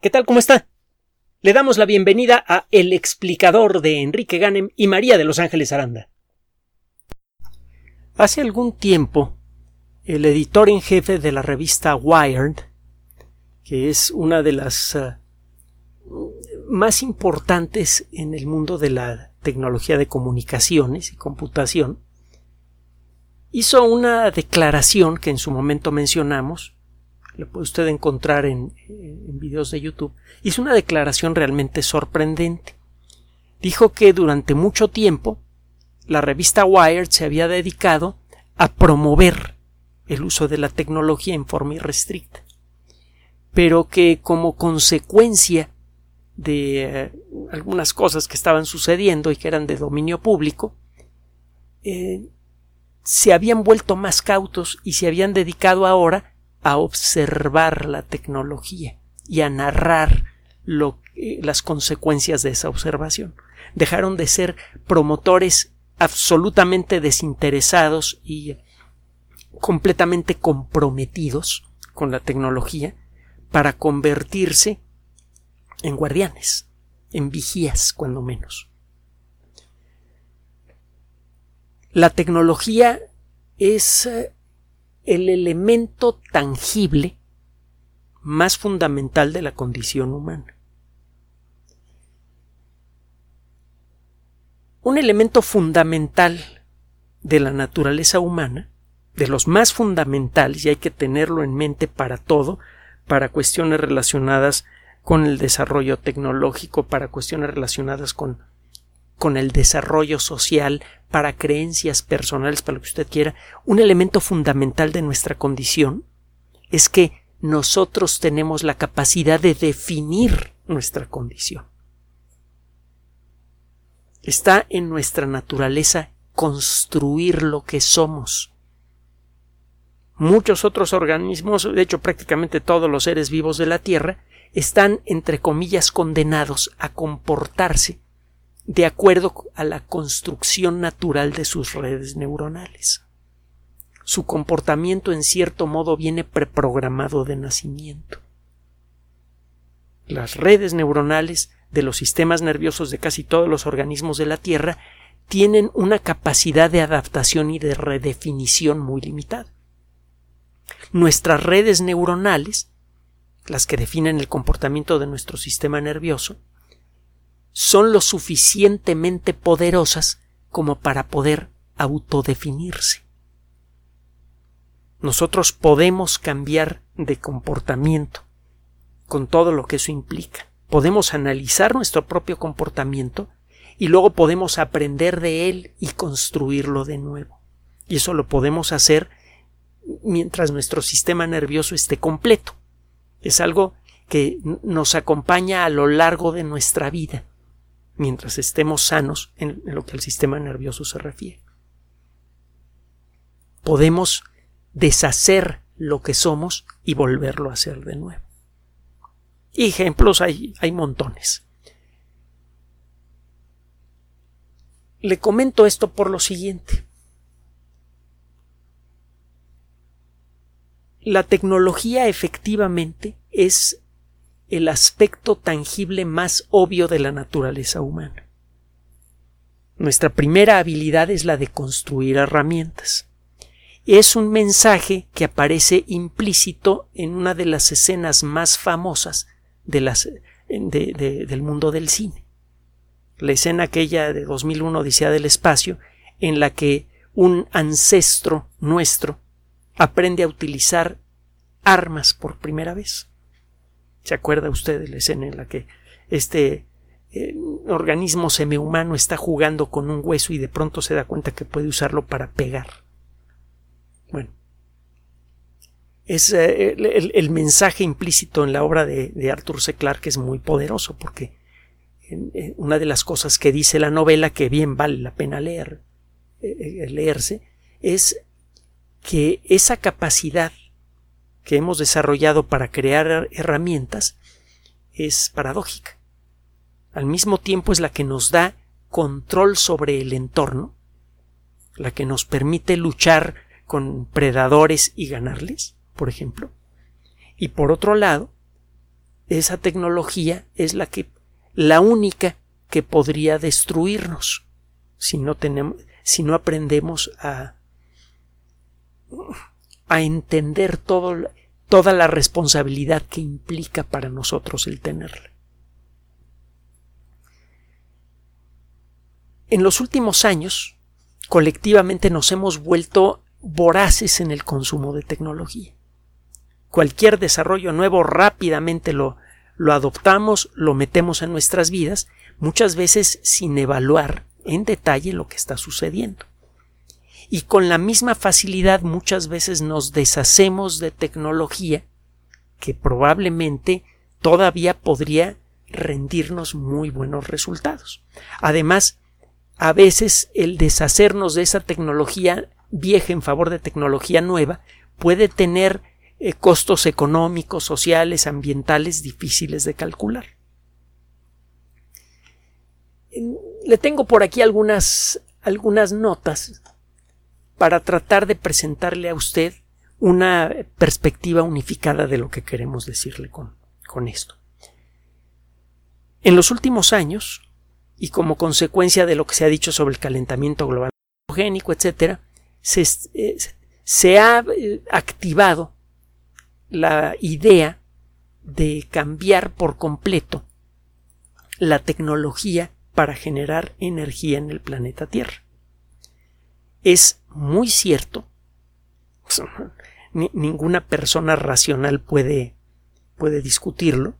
¿Qué tal? ¿Cómo está? Le damos la bienvenida a El Explicador de Enrique Ganem y María de Los Ángeles Aranda. Hace algún tiempo, el editor en jefe de la revista Wired, que es una de las más importantes en el mundo de la tecnología de comunicaciones y computación, hizo una declaración que en su momento mencionamos, la puede usted encontrar en videos de YouTube, hizo una declaración realmente sorprendente. Dijo que durante mucho tiempo la revista Wired se había dedicado a promover el uso de la tecnología en forma irrestricta, pero que como consecuencia de algunas cosas que estaban sucediendo y que eran de dominio público, se habían vuelto más cautos y se habían dedicado ahora a observar la tecnología y a narrar las consecuencias de esa observación. Dejaron de ser promotores absolutamente desinteresados y completamente comprometidos con la tecnología para convertirse en guardianes, en vigías cuando menos. La tecnología es el elemento tangible más fundamental de la condición humana. Un elemento fundamental de la naturaleza humana, de los más fundamentales, y hay que tenerlo en mente para todo, para cuestiones relacionadas con el desarrollo tecnológico, para cuestiones relacionadas con el desarrollo social, para creencias personales, para lo que usted quiera. Un elemento fundamental de nuestra condición es que nosotros tenemos la capacidad de definir nuestra condición. Está en nuestra naturaleza construir lo que somos. Muchos otros organismos, de hecho prácticamente todos los seres vivos de la Tierra, están, entre comillas, condenados a comportarse de acuerdo a la construcción natural de sus redes neuronales. Su comportamiento, en cierto modo, viene preprogramado de nacimiento. Las redes neuronales de los sistemas nerviosos de casi todos los organismos de la Tierra tienen una capacidad de adaptación y de redefinición muy limitada. Nuestras redes neuronales, las que definen el comportamiento de nuestro sistema nervioso, son lo suficientemente poderosas como para poder autodefinirse. Nosotros podemos cambiar de comportamiento con todo lo que eso implica. Podemos analizar nuestro propio comportamiento y luego podemos aprender de él y construirlo de nuevo. Y eso lo podemos hacer mientras nuestro sistema nervioso esté completo. Es algo que nos acompaña a lo largo de nuestra vida, mientras estemos sanos en lo que al sistema nervioso se refiere. Podemos deshacer lo que somos y volverlo a hacer de nuevo. Y ejemplos hay montones. Le comento esto por lo siguiente. La tecnología efectivamente es el aspecto tangible más obvio de la naturaleza humana. Nuestra primera habilidad es la de construir herramientas. Es un mensaje que aparece implícito en una de las escenas más famosas del mundo del cine. La escena aquella de 2001: Odisea del Espacio, en la que un ancestro nuestro aprende a utilizar armas por primera vez. ¿Se acuerda usted de la escena en la que este organismo semihumano está jugando con un hueso y de pronto se da cuenta que puede usarlo para pegar? Bueno, es el mensaje implícito en la obra de Arthur C. Clarke es muy poderoso, porque una de las cosas que dice la novela, que bien vale la pena leerse, es que esa capacidad que hemos desarrollado para crear herramientas es paradójica. Al mismo tiempo es la que nos da control sobre el entorno, la que nos permite luchar con predadores y ganarles, por ejemplo. Y por otro lado, esa tecnología es la única que podría destruirnos si no aprendemos a entender toda la responsabilidad que implica para nosotros el tenerla. En los últimos años, colectivamente nos hemos vuelto voraces en el consumo de tecnología. Cualquier desarrollo nuevo rápidamente lo adoptamos, lo metemos en nuestras vidas, muchas veces sin evaluar en detalle lo que está sucediendo. Y con la misma facilidad muchas veces nos deshacemos de tecnología que probablemente todavía podría rendirnos muy buenos resultados. Además, a veces el deshacernos de esa tecnología vieja en favor de tecnología nueva puede tener costos económicos, sociales, ambientales difíciles de calcular. Le tengo por aquí algunas notas para tratar de presentarle a usted una perspectiva unificada de lo que queremos decirle con esto. En los últimos años, y como consecuencia de lo que se ha dicho sobre el calentamiento global endogénico, etc., se ha activado la idea de cambiar por completo la tecnología para generar energía en el planeta Tierra. Es muy cierto, ninguna persona racional puede discutirlo,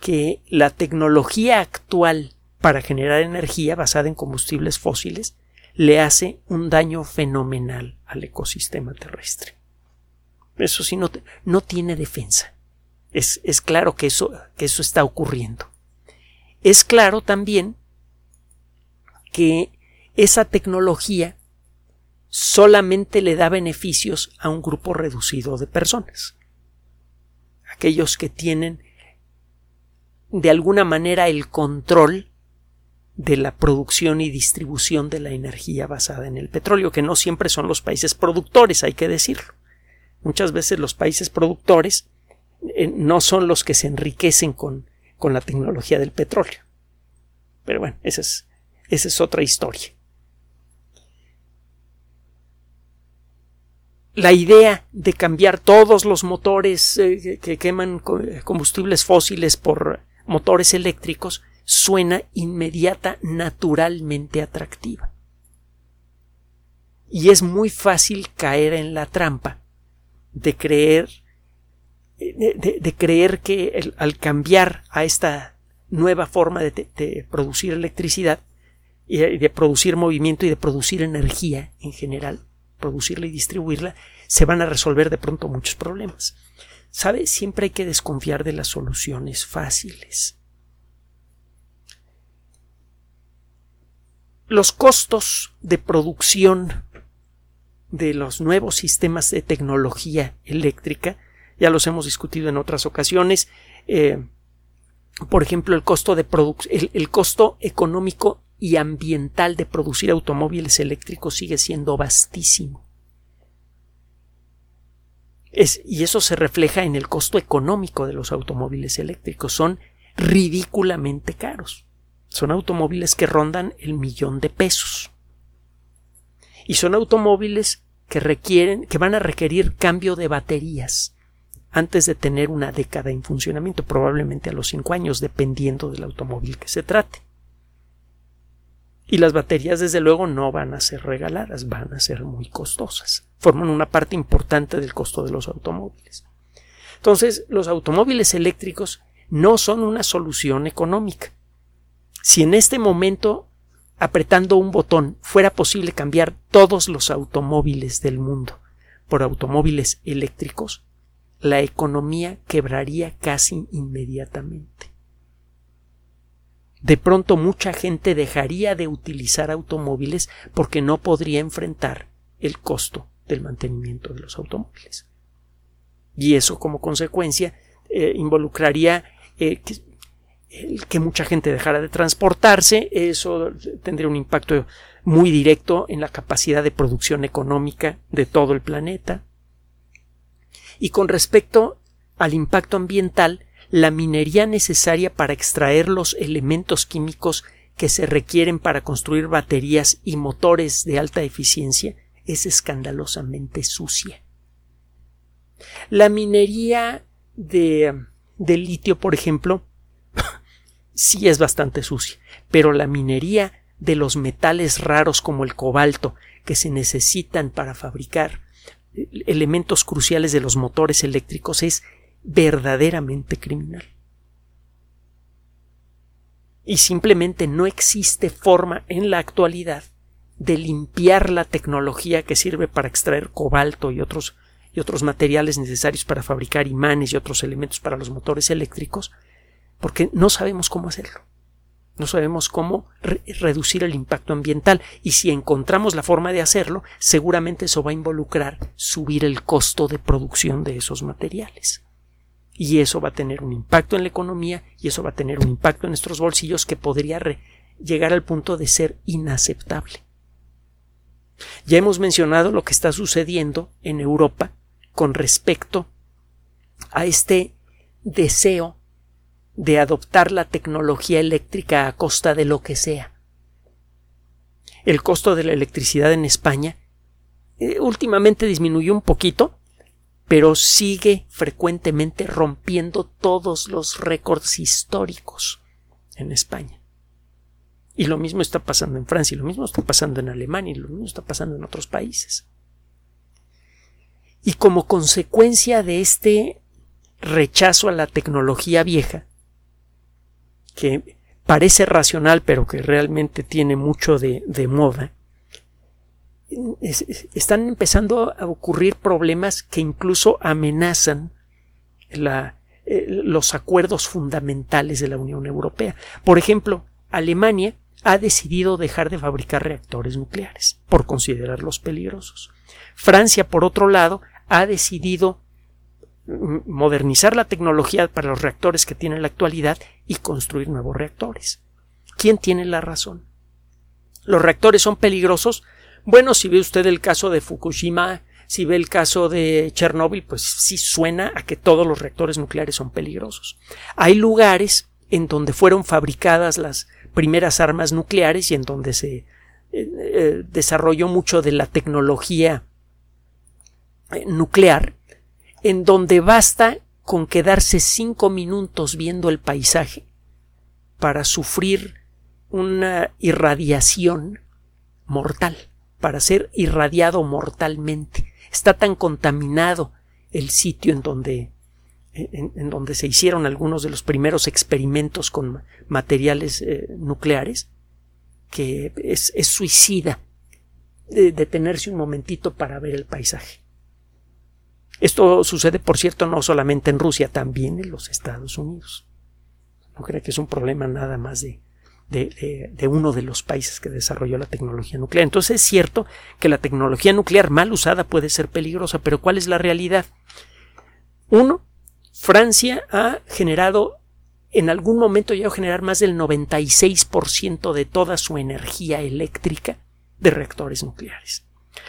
que la tecnología actual para generar energía basada en combustibles fósiles le hace un daño fenomenal al ecosistema terrestre. Eso sí, no tiene defensa. Es claro que eso está ocurriendo. Es claro también que esa tecnología solamente le da beneficios a un grupo reducido de personas. Aquellos que tienen de alguna manera el control de la producción y distribución de la energía basada en el petróleo, que no siempre son los países productores, hay que decirlo. Muchas veces los países productores no son los que se enriquecen con la tecnología del petróleo. Pero bueno, esa es otra historia. La idea de cambiar todos los motores que queman combustibles fósiles por motores eléctricos suena inmediata, naturalmente atractiva. Y es muy fácil caer en la trampa de creer que al cambiar a esta nueva forma de producir electricidad y de producir movimiento y de producir energía en general, producirla y distribuirla, se van a resolver de pronto muchos problemas. ¿Sabe? Siempre hay que desconfiar de las soluciones fáciles. Los costos de producción de los nuevos sistemas de tecnología eléctrica ya los hemos discutido en otras ocasiones. Por ejemplo, el costo económico y ambiental de producir automóviles eléctricos sigue siendo vastísimo. Y eso se refleja en el costo económico de los automóviles eléctricos. Son ridículamente caros. Son automóviles que rondan $1,000,000. Y son automóviles que van a requerir cambio de baterías antes de tener una década en funcionamiento, probablemente a los 5 años, dependiendo del automóvil que se trate. Y las baterías, desde luego, no van a ser regaladas, van a ser muy costosas. Forman una parte importante del costo de los automóviles. Entonces, los automóviles eléctricos no son una solución económica. Si en este momento, apretando un botón, fuera posible cambiar todos los automóviles del mundo por automóviles eléctricos, la economía quebraría casi inmediatamente. De pronto mucha gente dejaría de utilizar automóviles porque no podría enfrentar el costo del mantenimiento de los automóviles. Y eso, como consecuencia, involucraría que mucha gente dejara de transportarse. Eso tendría un impacto muy directo en la capacidad de producción económica de todo el planeta. Y con respecto al impacto ambiental, la minería necesaria para extraer los elementos químicos que se requieren para construir baterías y motores de alta eficiencia es escandalosamente sucia. La minería de litio, por ejemplo, sí es bastante sucia, pero la minería de los metales raros como el cobalto que se necesitan para fabricar elementos cruciales de los motores eléctricos es verdaderamente criminal. Y simplemente no existe forma en la actualidad de limpiar la tecnología que sirve para extraer cobalto y otros materiales necesarios para fabricar imanes y otros elementos para los motores eléctricos, porque no sabemos cómo hacerlo. No sabemos cómo reducir el impacto ambiental, y si encontramos la forma de hacerlo, seguramente eso va a involucrar subir el costo de producción de esos materiales. Y eso va a tener un impacto en la economía, y eso va a tener un impacto en nuestros bolsillos que podría llegar al punto de ser inaceptable. Ya hemos mencionado lo que está sucediendo en Europa con respecto a este deseo de adoptar la tecnología eléctrica a costa de lo que sea. El costo de la electricidad en España últimamente disminuyó un poquito, pero sigue frecuentemente rompiendo todos los récords históricos en España. Y lo mismo está pasando en Francia, y lo mismo está pasando en Alemania, y lo mismo está pasando en otros países. Y como consecuencia de este rechazo a la tecnología vieja, que parece racional pero que realmente tiene mucho de moda, están empezando a ocurrir problemas que incluso amenazan los acuerdos fundamentales de la Unión Europea. Por ejemplo, Alemania ha decidido dejar de fabricar reactores nucleares por considerarlos peligrosos. Francia, por otro lado, ha decidido modernizar la tecnología para los reactores que tiene en la actualidad y construir nuevos reactores. ¿Quién tiene la razón? ¿Los reactores son peligrosos? Bueno, si ve usted el caso de Fukushima, si ve el caso de Chernobyl, pues sí suena a que todos los reactores nucleares son peligrosos. Hay lugares en donde fueron fabricadas las primeras armas nucleares y en donde se desarrolló mucho de la tecnología nuclear, en donde basta con quedarse 5 minutos viendo el paisaje para sufrir una irradiación mortal, para ser irradiado mortalmente. Está tan contaminado el sitio en donde se hicieron algunos de los primeros experimentos con materiales nucleares, que es suicida detenerse un momentito para ver el paisaje. Esto sucede, por cierto, no solamente en Rusia, también en los Estados Unidos. No creo que es un problema nada más de uno de los países que desarrolló la tecnología nuclear. Entonces es cierto que la tecnología nuclear mal usada puede ser peligrosa, pero ¿cuál es la realidad? 1. Francia ha generado, en algún momento llegó a generar más del 96% de toda su energía eléctrica de reactores nucleares.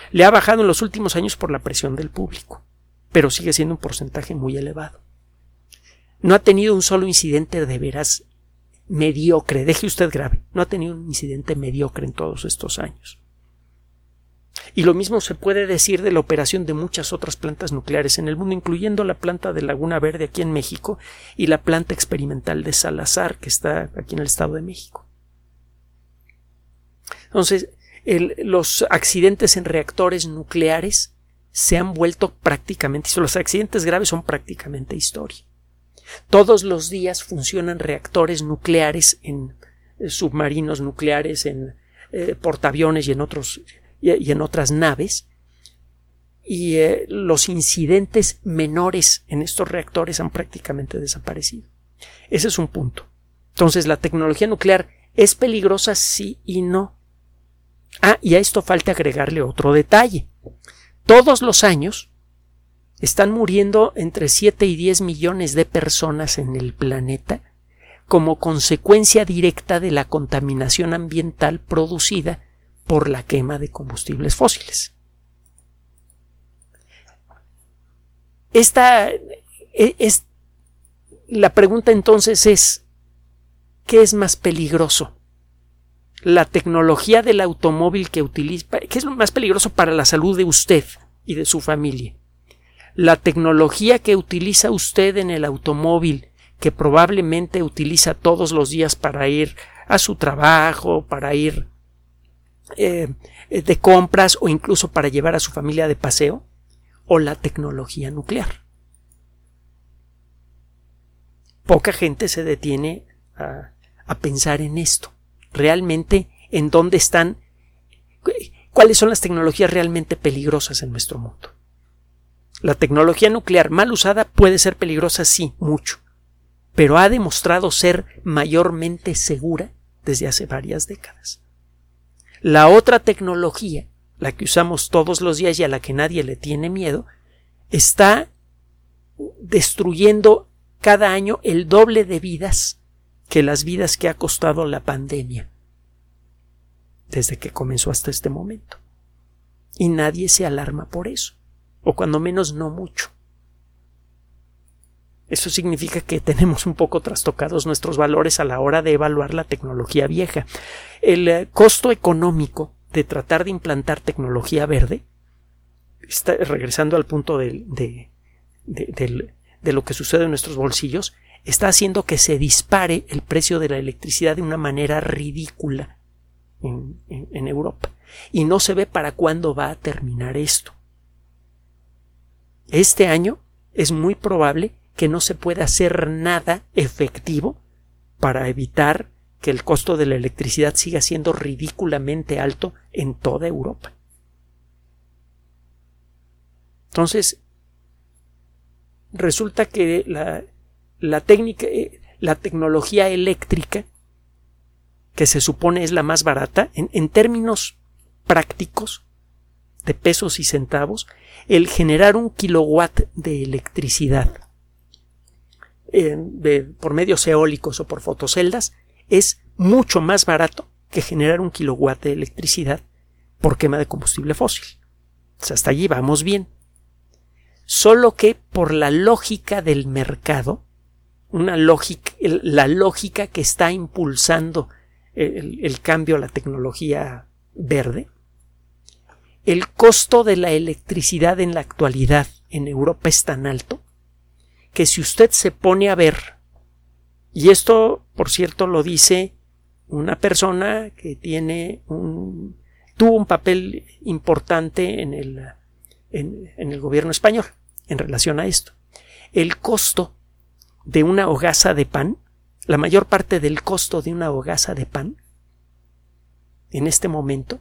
Le ha bajado en los últimos años por la presión del público, pero sigue siendo un porcentaje muy elevado. No ha tenido un solo incidente de veras mediocre, deje usted grave, no ha tenido un incidente mediocre en todos estos años. Y lo mismo se puede decir de la operación de muchas otras plantas nucleares en el mundo, incluyendo la planta de Laguna Verde aquí en México y la planta experimental de Salazar, que está aquí en el Estado de México. Entonces, los accidentes en reactores nucleares se han vuelto prácticamente, los accidentes graves son prácticamente historia. Todos los días funcionan reactores nucleares en submarinos nucleares, en portaaviones y en otras naves, y los incidentes menores en estos reactores han prácticamente desaparecido. Ese es un punto. Entonces, la tecnología nuclear es peligrosa, sí y no. Y a esto falta agregarle otro detalle. Todos los años están muriendo entre 7 y 10 millones de personas en el planeta como consecuencia directa de la contaminación ambiental producida por la quema de combustibles fósiles. La pregunta entonces es, ¿qué es más peligroso? La tecnología del automóvil que utiliza, ¿qué es lo más peligroso para la salud de usted y de su familia? La tecnología que utiliza usted en el automóvil, que probablemente utiliza todos los días para ir a su trabajo, para ir de compras o incluso para llevar a su familia de paseo, o la tecnología nuclear. Poca gente se detiene a pensar en esto. Realmente, ¿en dónde están? ¿Cuáles son las tecnologías realmente peligrosas en nuestro mundo? La tecnología nuclear mal usada puede ser peligrosa, sí, mucho, pero ha demostrado ser mayormente segura desde hace varias décadas. La otra tecnología, la que usamos todos los días y a la que nadie le tiene miedo, está destruyendo cada año el doble de vidas que las vidas que ha costado la pandemia desde que comenzó hasta este momento. Y nadie se alarma por eso, o cuando menos no mucho. Eso significa que tenemos un poco trastocados nuestros valores a la hora de evaluar la tecnología vieja. El costo económico de tratar de implantar tecnología verde, está regresando al punto de lo que sucede en nuestros bolsillos, está haciendo que se dispare el precio de la electricidad de una manera ridícula en Europa. Y no se ve para cuándo va a terminar esto. Este año es muy probable que no se puede hacer nada efectivo para evitar que el costo de la electricidad siga siendo ridículamente alto en toda Europa. Entonces, resulta que la tecnología eléctrica, que se supone es la más barata, en términos prácticos, de pesos y centavos, el generar un kilowatt de electricidad por medios eólicos o por fotoceldas es mucho más barato que generar un kilowatt de electricidad por quema de combustible fósil. O sea, hasta allí vamos bien. Solo que por la lógica del mercado, la lógica que está impulsando el cambio a la tecnología verde, el costo de la electricidad en la actualidad en Europa es tan alto que si usted se pone a ver, y esto por cierto lo dice una persona que tuvo un papel importante en el gobierno español en relación a esto, el costo de una hogaza de pan, la mayor parte del costo de una hogaza de pan en este momento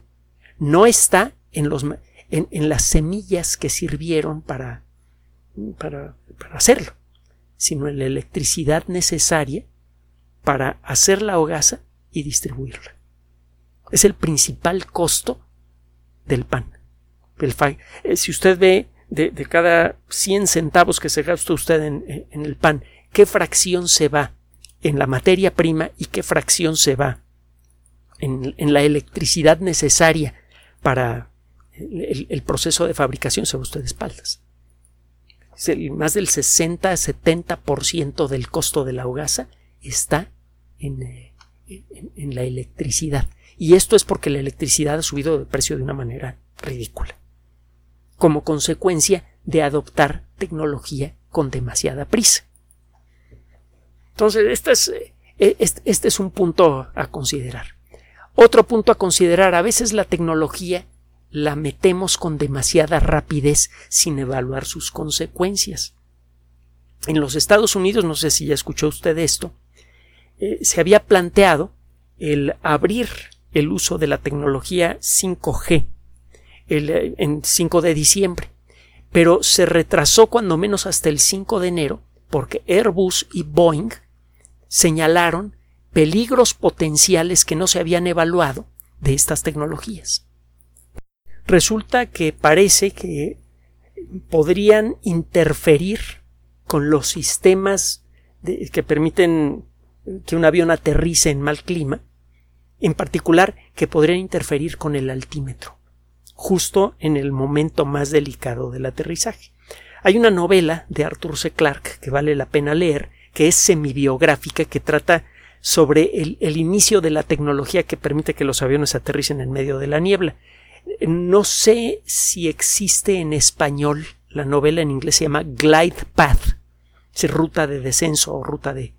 no está en las semillas que sirvieron para hacerlo, sino en la electricidad necesaria para hacer la hogaza y distribuirla. Es el principal costo del pan. Si usted ve de cada 100 centavos que se gasta usted en el pan, ¿qué fracción se va en la materia prima y qué fracción se va en la electricidad necesaria para el proceso de fabricación? Se va usted de espaldas. Más del 60-70% del costo de la hogaza está en la electricidad. Y esto es porque la electricidad ha subido de precio de una manera ridícula, como consecuencia de adoptar tecnología con demasiada prisa. Entonces, este es un punto a considerar. Otro punto a considerar: a veces la tecnología la metemos con demasiada rapidez sin evaluar sus consecuencias. En los Estados Unidos, no sé si ya escuchó usted esto, se había planteado el abrir el uso de la tecnología 5G en 5 de diciembre, pero se retrasó cuando menos hasta el 5 de enero porque Airbus y Boeing señalaron peligros potenciales que no se habían evaluado de estas tecnologías. Resulta que parece que podrían interferir con los sistemas que permiten que un avión aterrice en mal clima, en particular que podrían interferir con el altímetro, justo en el momento más delicado del aterrizaje. Hay una novela de Arthur C. Clarke que vale la pena leer que es semibiográfica, que trata sobre el inicio de la tecnología que permite que los aviones aterricen en medio de la niebla. No sé si existe en español la novela, en inglés se llama Glide Path, es ruta de descenso o ruta de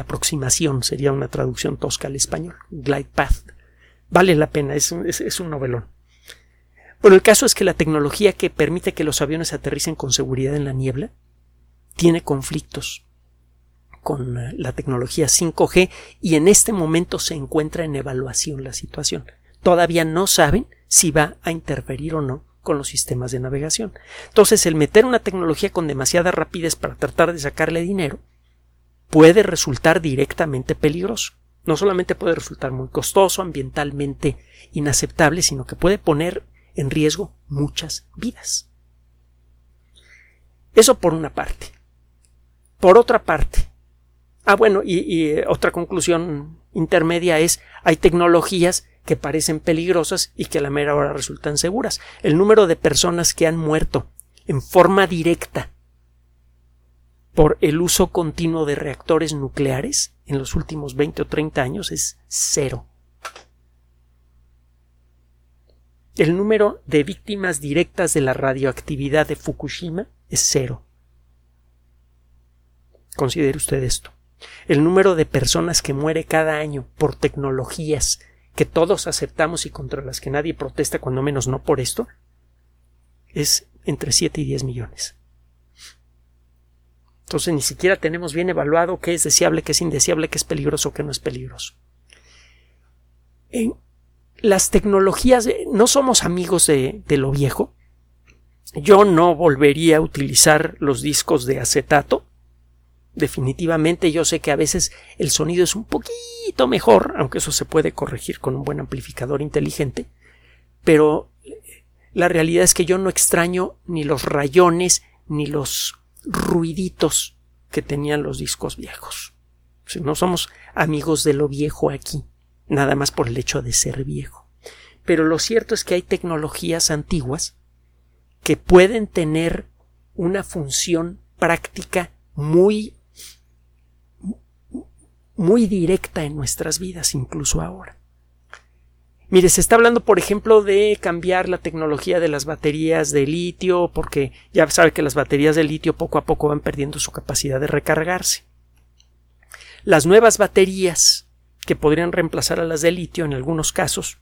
aproximación, sería una traducción tosca al español, Glide Path. Vale la pena, es un novelón. Bueno, el caso es que la tecnología que permite que los aviones aterricen con seguridad en la niebla tiene conflictos con la tecnología 5G y en este momento se encuentra en evaluación la situación. Todavía no saben si va a interferir o no con los sistemas de navegación. Entonces, el meter una tecnología con demasiada rapidez para tratar de sacarle dinero puede resultar directamente peligroso. No solamente puede resultar muy costoso, ambientalmente inaceptable, sino que puede poner en riesgo muchas vidas. Eso por una parte. Por otra parte, y otra conclusión intermedia es, hay tecnologías que parecen peligrosas y que a la mera hora resultan seguras. El número de personas que han muerto en forma directa por el uso continuo de reactores nucleares en los últimos 20 o 30 años es cero. El número de víctimas directas de la radioactividad de Fukushima es cero. Considere usted esto. El número de personas que muere cada año por tecnologías que todos aceptamos y contra las que nadie protesta, cuando menos no por esto, es entre 7 y 10 millones. Entonces ni siquiera tenemos bien evaluado qué es deseable, qué es indeseable, qué es peligroso, qué no es peligroso. En las tecnologías, no somos amigos de lo viejo. Yo no volvería a utilizar los discos de acetato. Definitivamente, yo sé que a veces el sonido es un poquito mejor, aunque eso se puede corregir con un buen amplificador inteligente, pero la realidad es que yo no extraño ni los rayones ni los ruiditos que tenían los discos viejos. O sea, no somos amigos de lo viejo aquí, nada más por el hecho de ser viejo. Pero lo cierto es que hay tecnologías antiguas que pueden tener una función práctica muy directa en nuestras vidas, incluso ahora. Mire, se está hablando, por ejemplo, de cambiar la tecnología de las baterías de litio, porque ya sabe que las baterías de litio poco a poco van perdiendo su capacidad de recargarse. Las nuevas baterías que podrían reemplazar a las de litio en algunos casos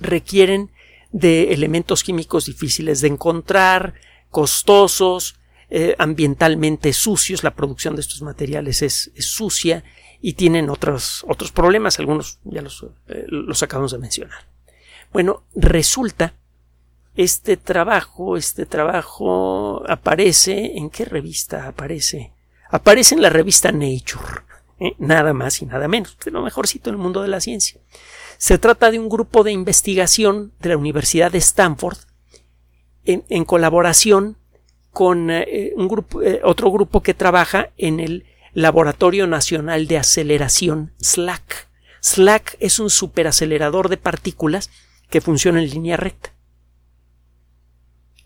requieren de elementos químicos difíciles de encontrar, costosos, ambientalmente sucios. La producción de estos materiales es sucia y tienen otros problemas, algunos ya los acabamos de mencionar. Bueno, resulta, este trabajo aparece, ¿en qué revista aparece? Aparece en la revista Nature, nada más y nada menos, de lo mejorcito en el mundo de la ciencia. Se trata de un grupo de investigación de la Universidad de Stanford en colaboración con otro grupo que trabaja en el Laboratorio Nacional de Aceleración, SLAC. SLAC es un superacelerador de partículas que funciona en línea recta.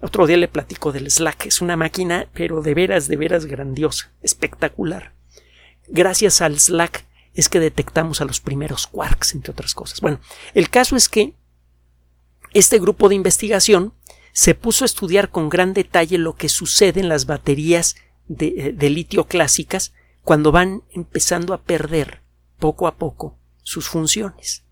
Otro día le platico del SLAC. Es una máquina, pero de veras grandiosa, espectacular. Gracias al SLAC es que detectamos a los primeros quarks, entre otras cosas. Bueno, el caso es que este grupo de investigación se puso a estudiar con gran detalle lo que sucede en las baterías de litio clásicas cuando van empezando a perder poco a poco sus funciones.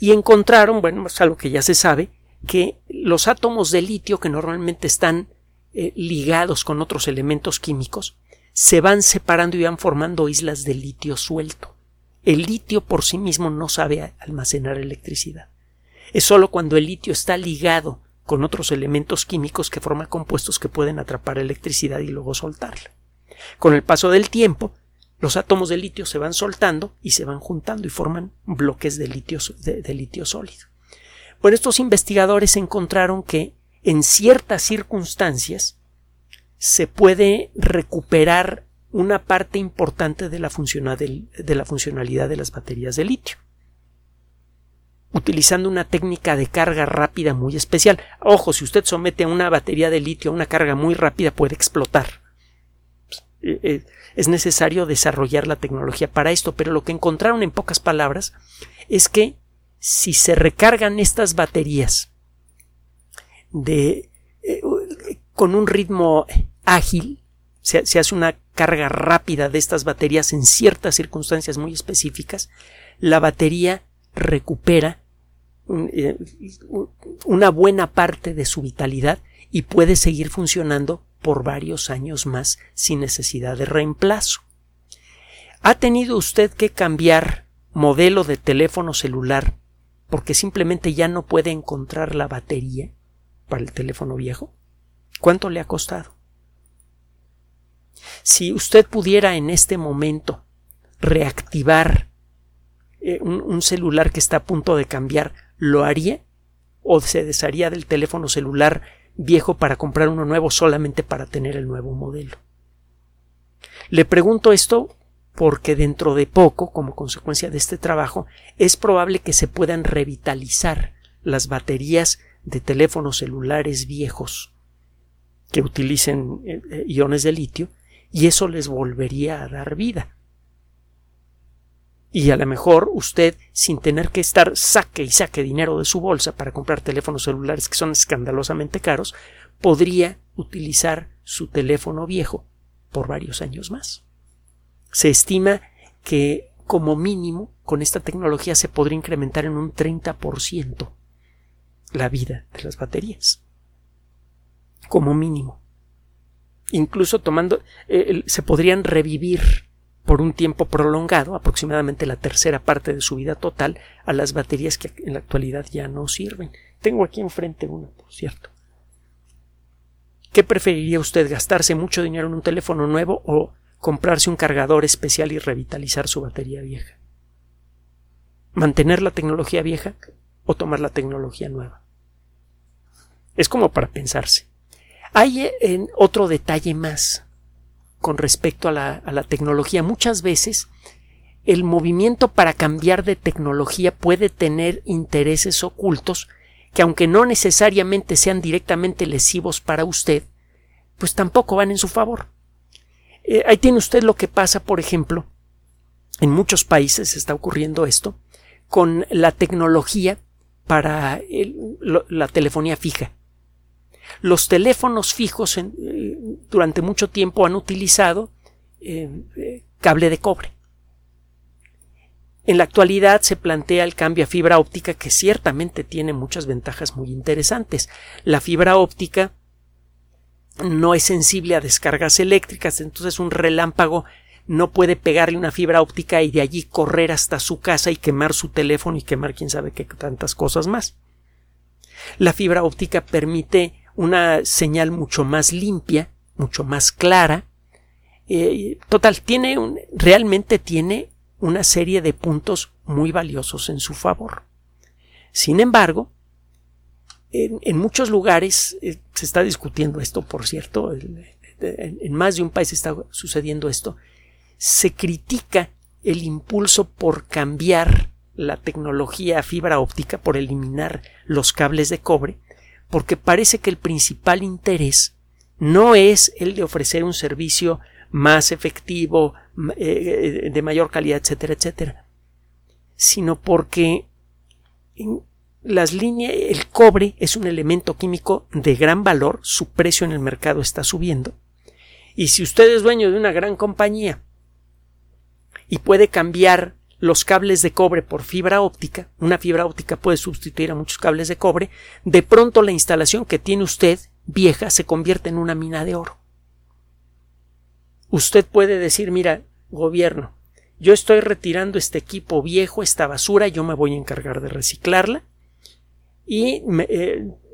Y encontraron, bueno, es algo que ya se sabe, que los átomos de litio que normalmente están ligados con otros elementos químicos se van separando y van formando islas de litio suelto. El litio por sí mismo no sabe almacenar electricidad. Es solo cuando el litio está ligado con otros elementos químicos que forma compuestos que pueden atrapar electricidad y luego soltarla. Con el paso del tiempo, los átomos de litio se van soltando y se van juntando y forman bloques de litio sólido. Bueno, estos investigadores encontraron que en ciertas circunstancias se puede recuperar una parte importante de la funcionalidad de las baterías de litio, utilizando una técnica de carga rápida muy especial. Ojo, si usted somete a una batería de litio a una carga muy rápida, puede explotar. es necesario desarrollar la tecnología para esto, pero lo que encontraron en pocas palabras es que si se recargan estas baterías con un ritmo ágil, se hace una carga rápida de estas baterías en ciertas circunstancias muy específicas, la batería recupera una buena parte de su vitalidad y puede seguir funcionando por varios años más sin necesidad de reemplazo. ¿Ha tenido usted que cambiar modelo de teléfono celular porque simplemente ya no puede encontrar la batería para el teléfono viejo? ¿Cuánto le ha costado? Si usted pudiera en este momento reactivar un celular que está a punto de cambiar, ¿lo haría? ¿O se desharía del teléfono celular viejo para comprar uno nuevo solamente para tener el nuevo modelo? Le pregunto esto porque dentro de poco, como consecuencia de este trabajo, es probable que se puedan revitalizar las baterías de teléfonos celulares viejos que utilicen iones de litio, y eso les volvería a dar vida. Y a lo mejor usted, sin tener que estar saque y saque dinero de su bolsa para comprar teléfonos celulares que son escandalosamente caros, podría utilizar su teléfono viejo por varios años más. Se estima que como mínimo con esta tecnología se podría incrementar en un 30% la vida de las baterías. Como mínimo. Incluso tomando, se podrían revivir por un tiempo prolongado, aproximadamente la tercera parte de su vida total, a las baterías que en la actualidad ya no sirven. Tengo aquí enfrente una, por cierto. ¿Qué preferiría usted, gastarse mucho dinero en un teléfono nuevo o comprarse un cargador especial y revitalizar su batería vieja? ¿Mantener la tecnología vieja o tomar la tecnología nueva? Es como para pensarse. Hay otro detalle más con respecto a la tecnología. Muchas veces el movimiento para cambiar de tecnología puede tener intereses ocultos que, aunque no necesariamente sean directamente lesivos para usted, pues tampoco van en su favor. Ahí tiene usted lo que pasa, por ejemplo, en muchos países está ocurriendo esto, con la tecnología para la telefonía fija. Los teléfonos fijos durante mucho tiempo han utilizado cable de cobre. En la actualidad se plantea el cambio a fibra óptica, que ciertamente tiene muchas ventajas muy interesantes. La fibra óptica no es sensible a descargas eléctricas, entonces un relámpago no puede pegarle una fibra óptica y de allí correr hasta su casa y quemar su teléfono y quemar quién sabe qué tantas cosas más. La fibra óptica permite una señal mucho más limpia, mucho más clara. Total, realmente tiene una serie de puntos muy valiosos en su favor. Sin embargo, en muchos lugares se está discutiendo esto, por cierto, en más de un país está sucediendo esto. Se critica el impulso por cambiar la tecnología a fibra óptica, por eliminar los cables de cobre, porque parece que el principal interés no es el de ofrecer un servicio más efectivo, de mayor calidad, etcétera, etcétera, sino porque el cobre es un elemento químico de gran valor, su precio en el mercado está subiendo, y si usted es dueño de una gran compañía y puede cambiar los cables de cobre por fibra óptica, una fibra óptica puede sustituir a muchos cables de cobre, de pronto la instalación que tiene usted vieja se convierte en una mina de oro. Usted puede decir: mira, gobierno, yo estoy retirando este equipo viejo, esta basura, yo me voy a encargar de reciclarla y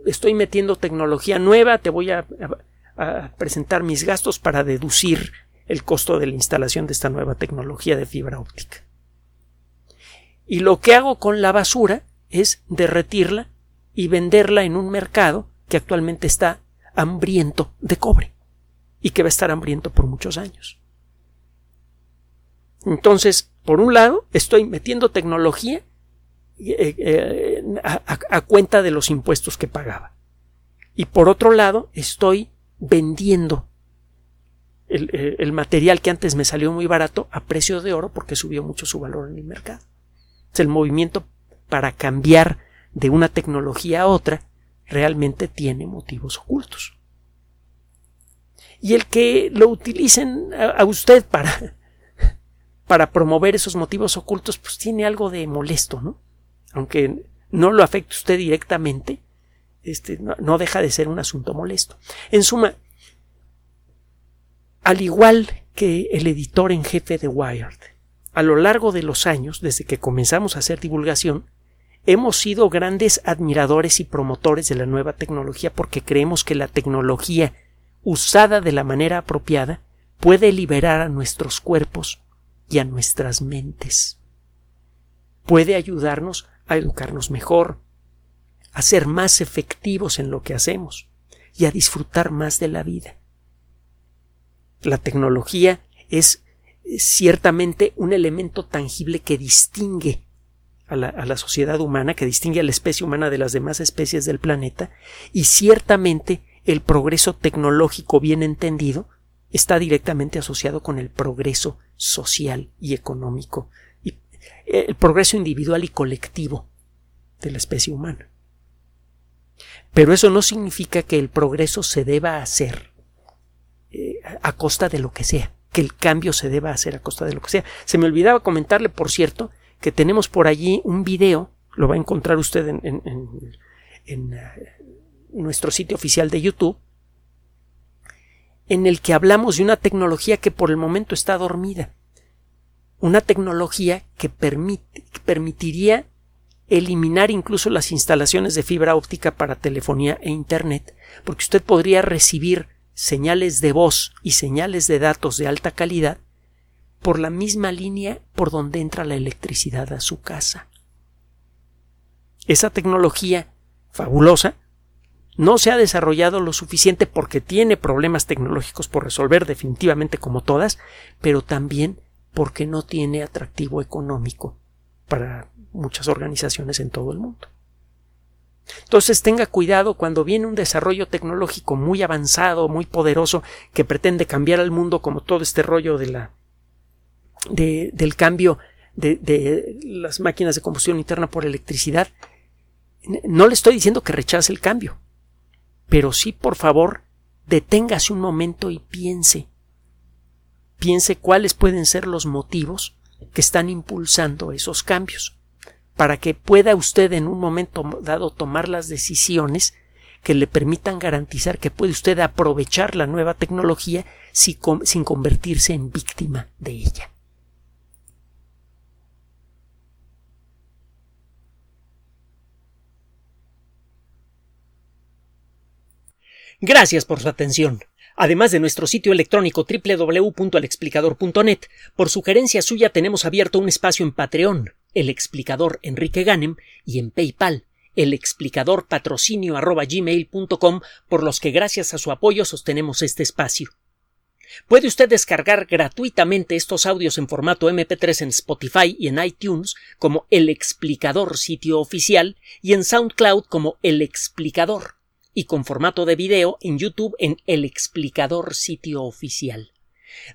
estoy metiendo tecnología nueva, te voy a presentar mis gastos para deducir el costo de la instalación de esta nueva tecnología de fibra óptica. Y lo que hago con la basura es derretirla y venderla en un mercado que actualmente está hambriento de cobre y que va a estar hambriento por muchos años. Entonces, por un lado, estoy metiendo tecnología a cuenta de los impuestos que pagaba. Y por otro lado, estoy vendiendo el material que antes me salió muy barato a precio de oro porque subió mucho su valor en el mercado. Es el movimiento para cambiar de una tecnología a otra, realmente tiene motivos ocultos. Y el que lo utilicen a usted para promover esos motivos ocultos, pues tiene algo de molesto, ¿no? Aunque no lo afecte usted directamente, no deja de ser un asunto molesto. En suma, al igual que el editor en jefe de Wired, a lo largo de los años, desde que comenzamos a hacer divulgación, hemos sido grandes admiradores y promotores de la nueva tecnología porque creemos que la tecnología usada de la manera apropiada puede liberar a nuestros cuerpos y a nuestras mentes. Puede ayudarnos a educarnos mejor, a ser más efectivos en lo que hacemos y a disfrutar más de la vida. La tecnología es ciertamente un elemento tangible que distingue a la sociedad humana, que distingue a la especie humana de las demás especies del planeta, y ciertamente el progreso tecnológico bien entendido está directamente asociado con el progreso social y económico, y el progreso individual y colectivo de la especie humana. Pero eso no significa que el progreso se deba hacer a costa de lo que sea, que el cambio se deba hacer a costa de lo que sea. Se me olvidaba comentarle, por cierto, que tenemos por allí un video, lo va a encontrar usted en nuestro sitio oficial de YouTube, en el que hablamos de una tecnología que por el momento está dormida, una tecnología que permitiría eliminar incluso las instalaciones de fibra óptica para telefonía e internet, porque usted podría recibir señales de voz y señales de datos de alta calidad por la misma línea por donde entra la electricidad a su casa. Esa tecnología fabulosa no se ha desarrollado lo suficiente porque tiene problemas tecnológicos por resolver, definitivamente, como todas, pero también porque no tiene atractivo económico para muchas organizaciones en todo el mundo. Entonces tenga cuidado cuando viene un desarrollo tecnológico muy avanzado, muy poderoso, que pretende cambiar al mundo, como todo este rollo de del cambio de las máquinas de combustión interna por electricidad. No le estoy diciendo que rechace el cambio, pero sí, por favor, deténgase un momento y piense cuáles pueden ser los motivos que están impulsando esos cambios, para que pueda usted en un momento dado tomar las decisiones que le permitan garantizar que puede usted aprovechar la nueva tecnología sin convertirse en víctima de ella. Gracias por su atención. Además de nuestro sitio electrónico www.alexplicador.net, por sugerencia suya tenemos abierto un espacio en Patreon, El Explicador Enrique Ganem, y en PayPal, elexplicadorpatrocinio@gmail.com, por los que gracias a su apoyo sostenemos este espacio. Puede usted descargar gratuitamente estos audios en formato MP3 en Spotify y en iTunes como El Explicador Sitio Oficial y en SoundCloud como El Explicador, y con formato de video en YouTube en El Explicador Sitio Oficial.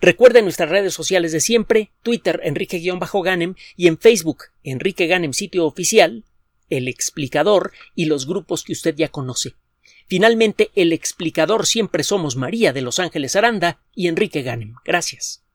Recuerde nuestras redes sociales de siempre: Twitter, Enrique-Ganem, y en Facebook, Enrique Ganem Sitio Oficial, El Explicador y los grupos que usted ya conoce. Finalmente, El Explicador siempre somos María de Los Ángeles Aranda y Enrique Ganem. Gracias.